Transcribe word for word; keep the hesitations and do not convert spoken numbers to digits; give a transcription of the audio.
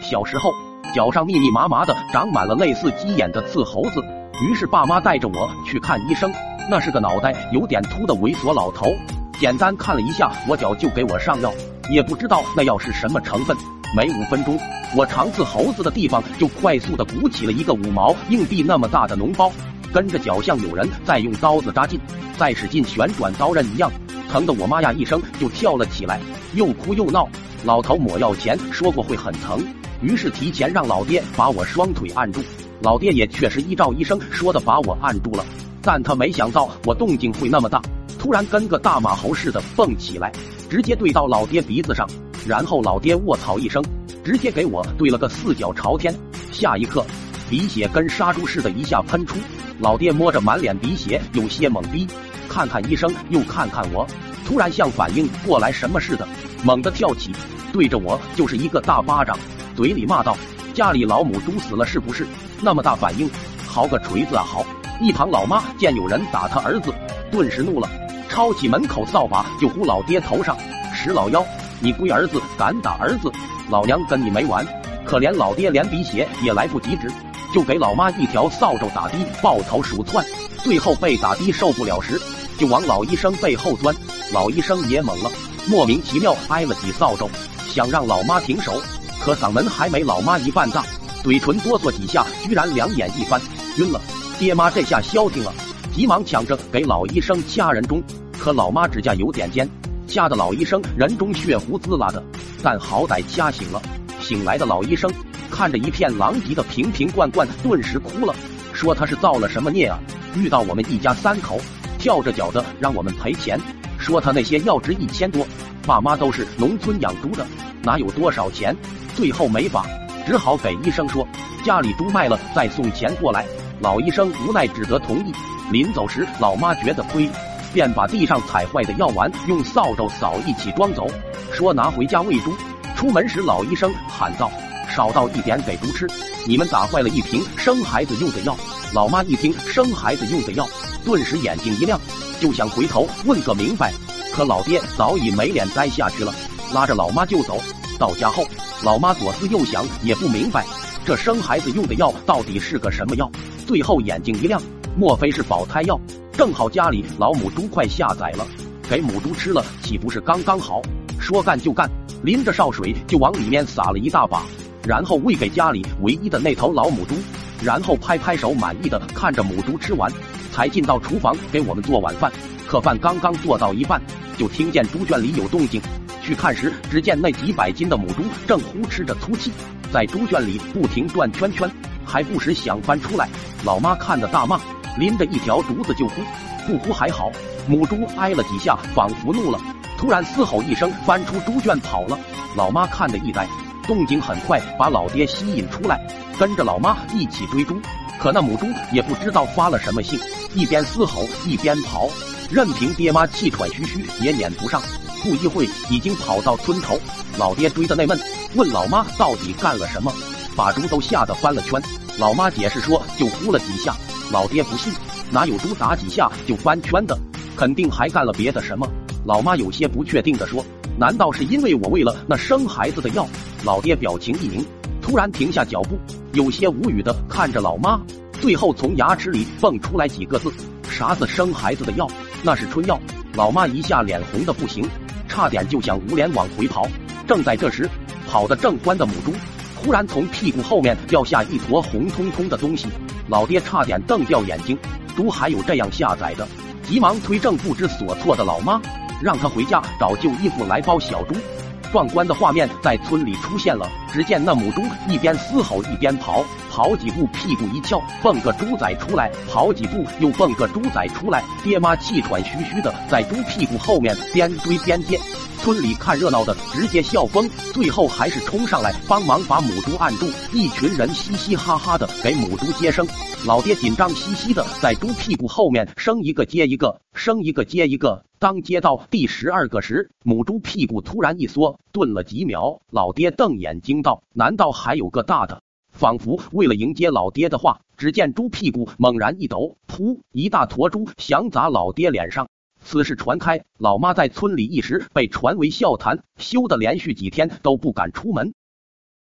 小时候，脚上密密麻麻的长满了类似鸡眼的刺猴子，于是爸妈带着我去看医生。那是个脑袋有点秃的猥琐老头，简单看了一下我脚就给我上药，也不知道那药是什么成分。没五分钟，我长刺猴子的地方就快速的鼓起了一个五毛硬币那么大的脓包，跟着脚像有人在用刀子扎进，再使劲旋转刀刃一样，疼得我妈呀一声就跳了起来，又哭又闹。老头抹药前说过会很疼，于是提前让老爹把我双腿按住，老爹也确实依照医生说的把我按住了，但他没想到我动静会那么大，突然跟个大马猴似的蹦起来，直接对到老爹鼻子上，然后老爹卧槽一声，直接给我对了个四脚朝天，下一刻鼻血跟杀猪似的一下喷出，老爹摸着满脸鼻血有些懵逼，看看医生又看看我，突然像反应过来什么似的，猛地跳起，对着我就是一个大巴掌，嘴里骂道：“家里老母猪死了是不是？那么大反应，嚎个锤子啊嚎！”一旁老妈见有人打他儿子，顿时怒了，抄起门口扫把就呼老爹头上：“石老妖，你龟儿子敢打儿子，老娘跟你没完！”可怜老爹连鼻血也来不及止，就给老妈一条扫帚打的抱头鼠窜，最后被打的受不了时，就往老医生背后钻，老医生也懵了，莫名其妙挨了几扫帚，想让老妈停手，可嗓门还没老妈一半大，嘴唇哆嗦几下，居然两眼一翻，晕了。爹妈这下消停了，急忙抢着给老医生掐人中，可老妈指甲有点尖，掐的老医生人中血糊滋啦的，但好歹掐醒了。醒来的老医生看着一片狼藉的瓶瓶罐罐，顿时哭了，说他是造了什么孽啊，遇到我们一家三口跳着脚的让我们赔钱，说他那些药值一千多，爸妈都是农村养猪的，哪有多少钱，最后没法，只好给医生说家里猪卖了再送钱过来，老医生无奈只得同意。临走时老妈觉得亏，便把地上踩坏的药丸用扫帚扫一起装走，说拿回家喂猪。出门时老医生喊道：“少倒一点给猪吃，你们打坏了一瓶生孩子用的药。”老妈一听生孩子用的药，顿时眼睛一亮，就想回头问个明白，可老爹早已没脸待下去了，拉着老妈就走。到家后，老妈左思右想也不明白这生孩子用的药到底是个什么药，最后眼睛一亮，莫非是保胎药，正好家里老母猪快下崽了，给母猪吃了岂不是刚刚好。说干就干，拎着烧水就往里面撒了一大把，然后喂给家里唯一的那头老母猪，然后拍拍手满意的看着母猪吃完，才进到厨房给我们做晚饭。可饭刚刚做到一半，就听见猪圈里有动静，去看时只见那几百斤的母猪正呼哧着粗气，在猪圈里不停转圈圈，还不时想翻出来。老妈看得大骂，拎着一条竹子就呼，不呼还好，母猪挨了几下仿佛怒了，突然嘶吼一声翻出猪圈跑了。老妈看得一呆，动静很快把老爹吸引出来，跟着老妈一起追猪，可那母猪也不知道发了什么性，一边嘶吼一边跑，任凭爹妈气喘吁吁也撵不上，不一会已经跑到村头。老爹追得内闷，问老妈到底干了什么，把猪都吓得翻了圈。老妈解释说就呼了几下，老爹不信，哪有猪打几下就翻圈的，肯定还干了别的什么。老妈有些不确定地说，难道是因为我喂了那生孩子的药。老爹表情一凝，突然停下脚步，有些无语的看着老妈，最后从牙齿里蹦出来几个字：“啥子生孩子的药，那是春药。”老妈一下脸红的不行，差点就想捂脸往回跑。正在这时，跑得正欢的母猪忽然从屁股后面掉下一坨红彤彤的东西，老爹差点瞪掉眼睛，猪还有这样下崽的，急忙推正不知所措的老妈，让她回家找旧衣服来包小猪。壮观的画面在村里出现了，只见那母猪一边嘶吼一边跑，跑几步屁股一翘，蹦个猪崽出来，跑几步又蹦个猪崽出来。爹妈气喘吁吁的在猪屁股后面边追边接，村里看热闹的直接笑疯，最后还是冲上来帮忙把母猪按住，一群人嘻嘻哈哈的给母猪接生。老爹紧张兮兮的在猪屁股后面生一个接一个，生一个接一个。当接到第十二个时，母猪屁股突然一缩，顿了几秒，老爹瞪眼睛道：“难道还有个大的？”仿佛为了迎接老爹的话，只见猪屁股猛然一抖，噗，一大坨猪想砸老爹脸上。此事传开，老妈在村里一时被传为笑谈，羞得连续几天都不敢出门。